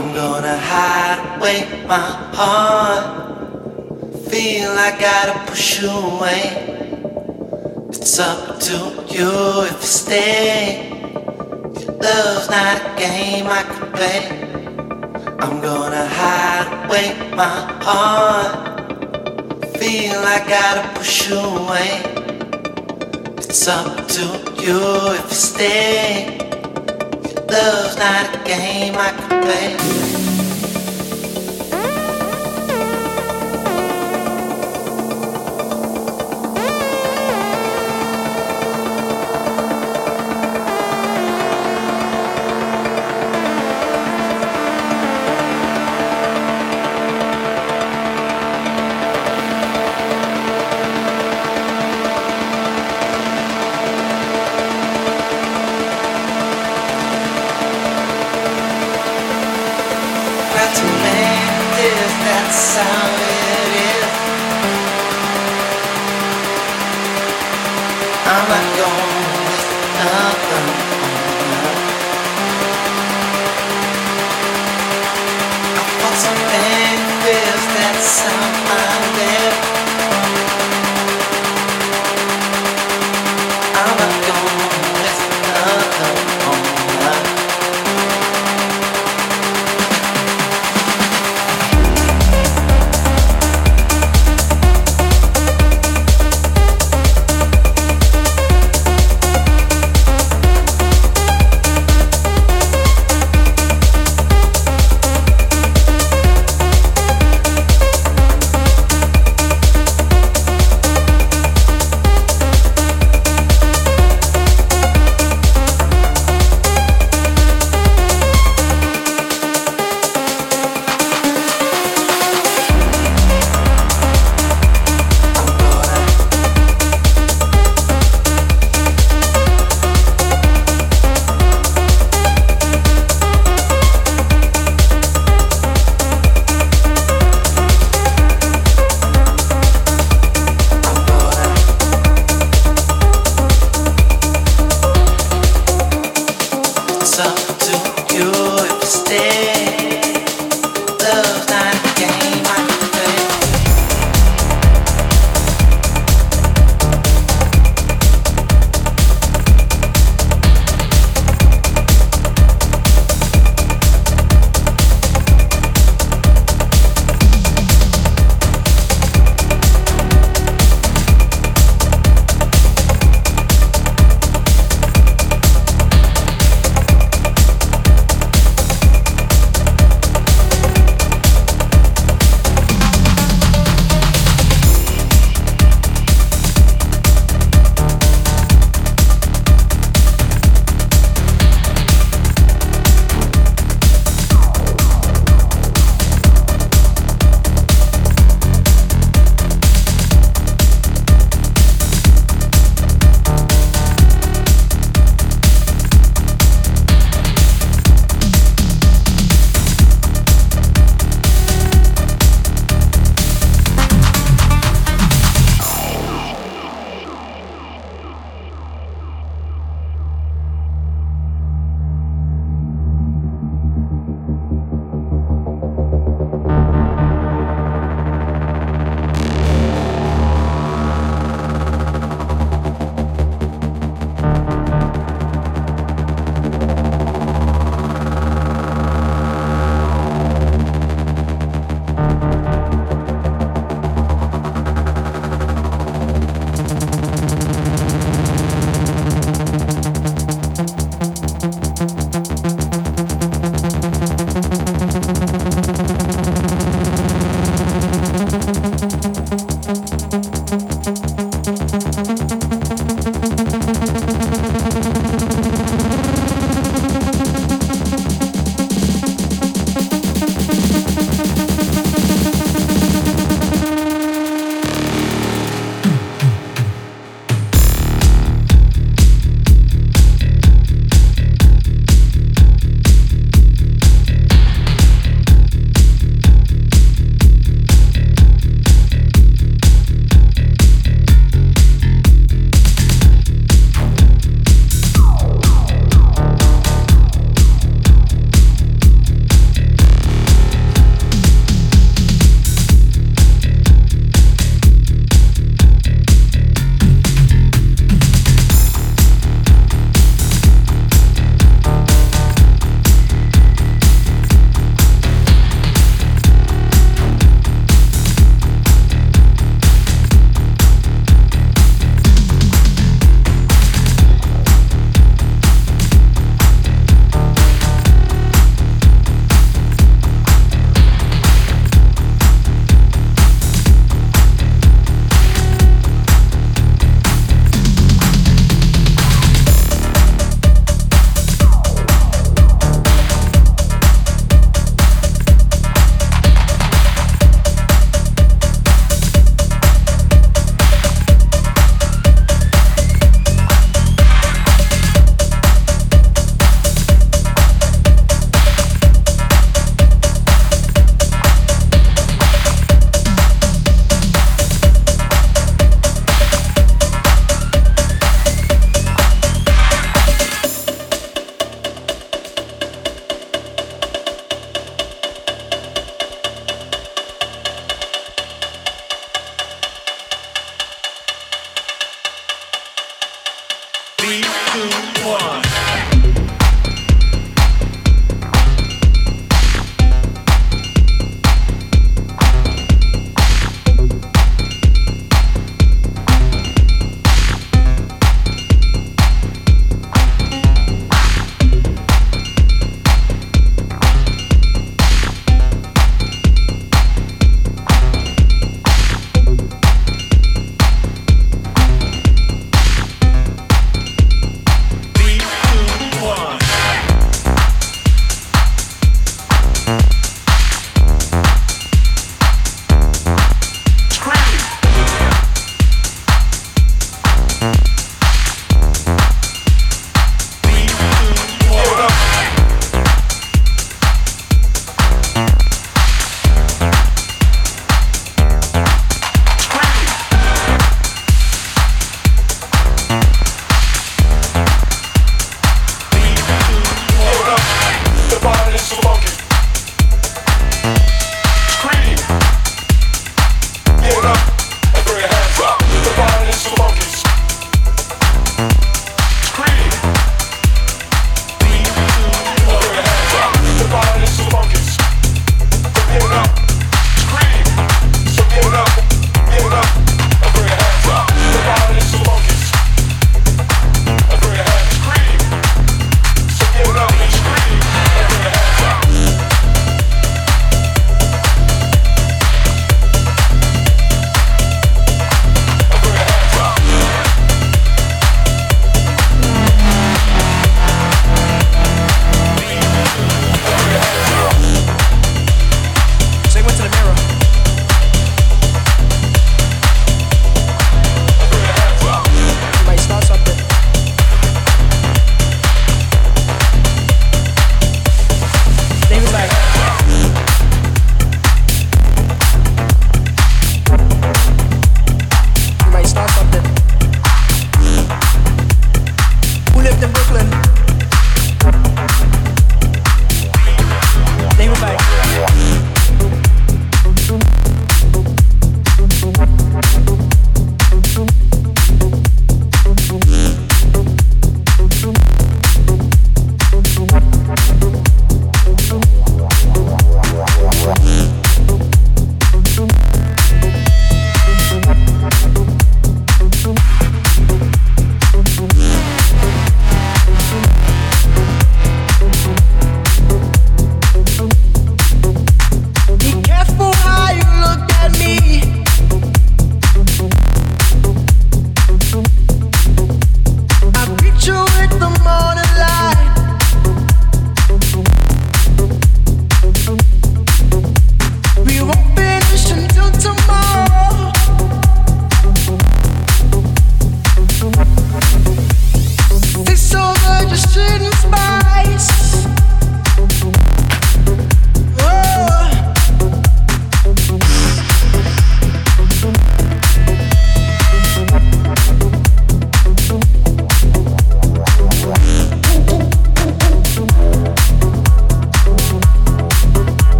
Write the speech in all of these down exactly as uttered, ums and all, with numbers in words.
I'm gonna hide away my heart. Feel I gotta push you away. It's up to you if you stay. Your love's not a game I can play. I'm gonna hide away my heart. Feel I gotta push you away. It's up to you if you stay. Your love's not a game I can play.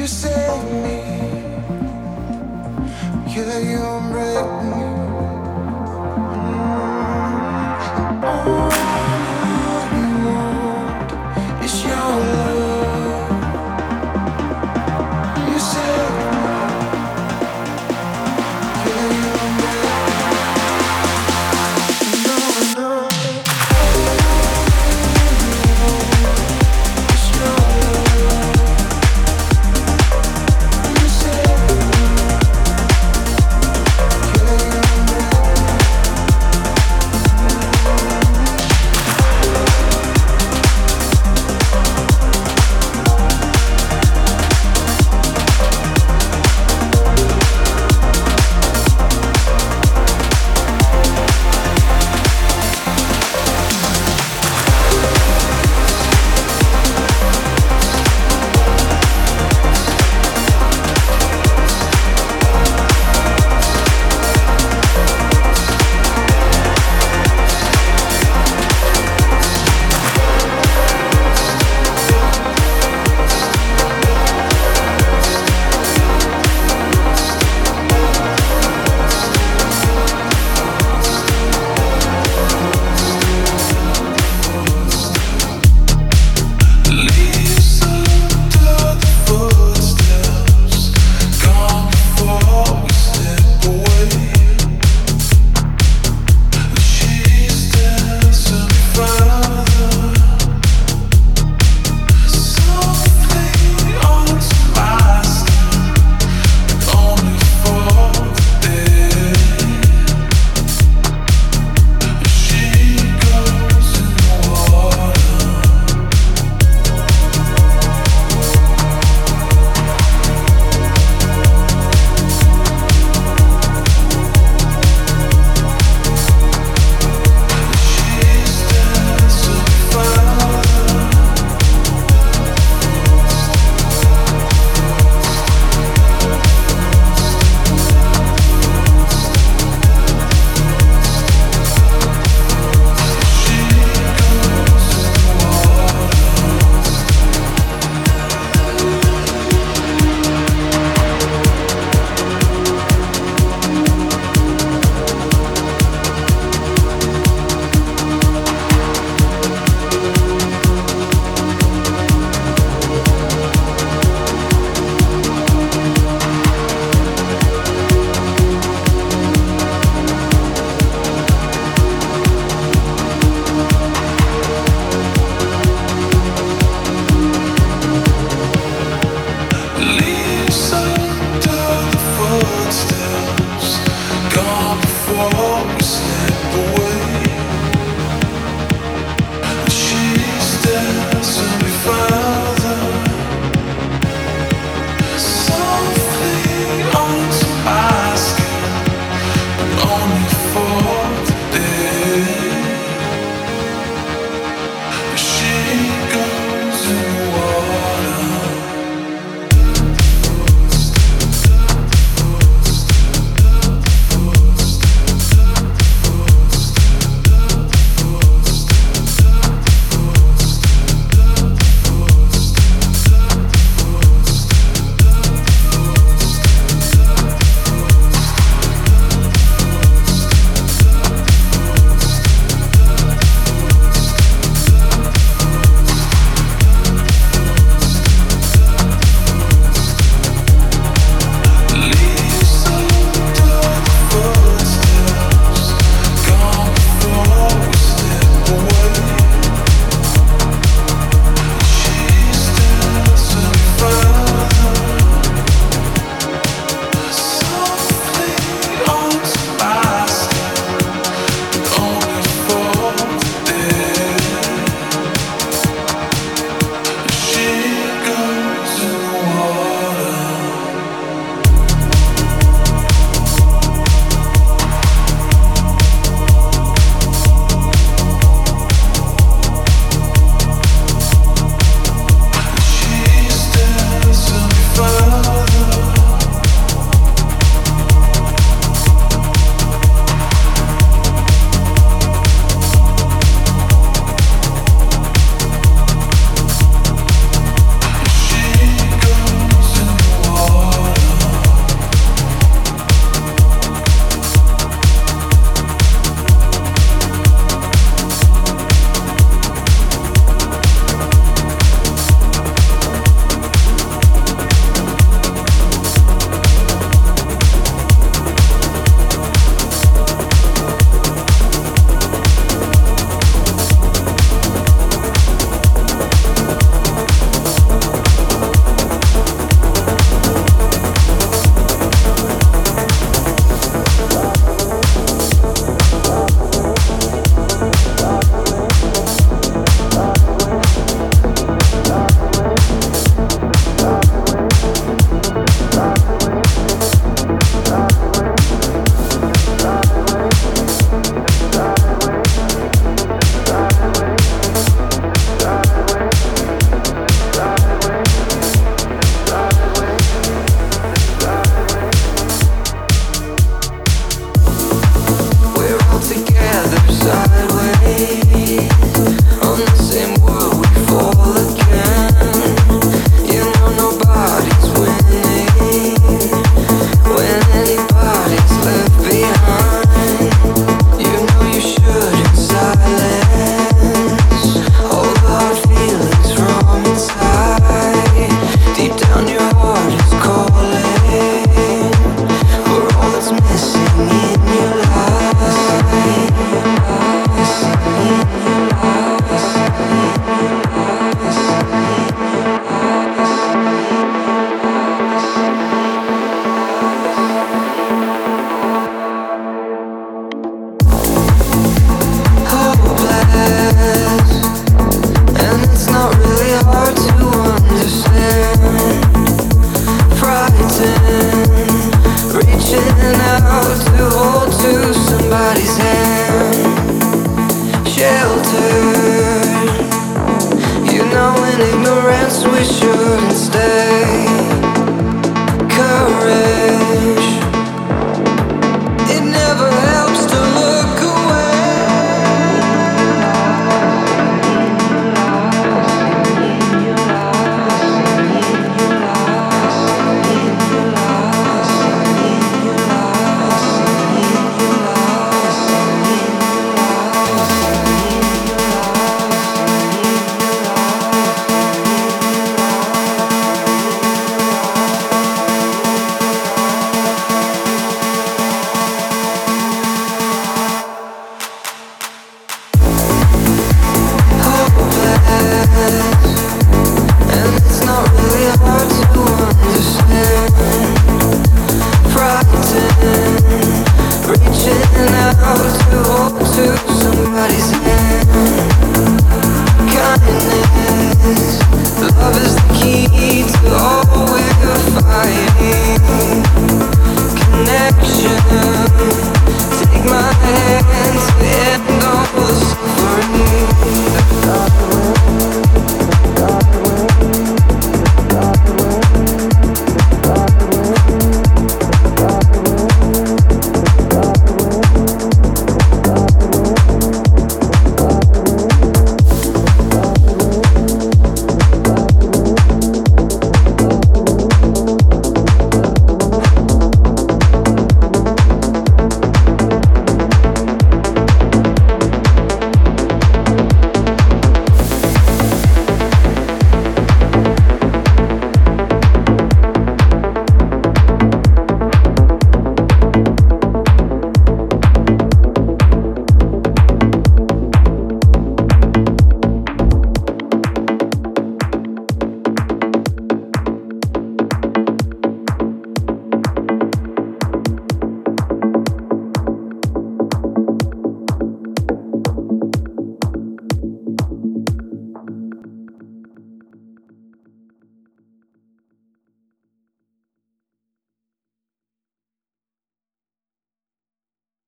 you save me. Yeah, you break me.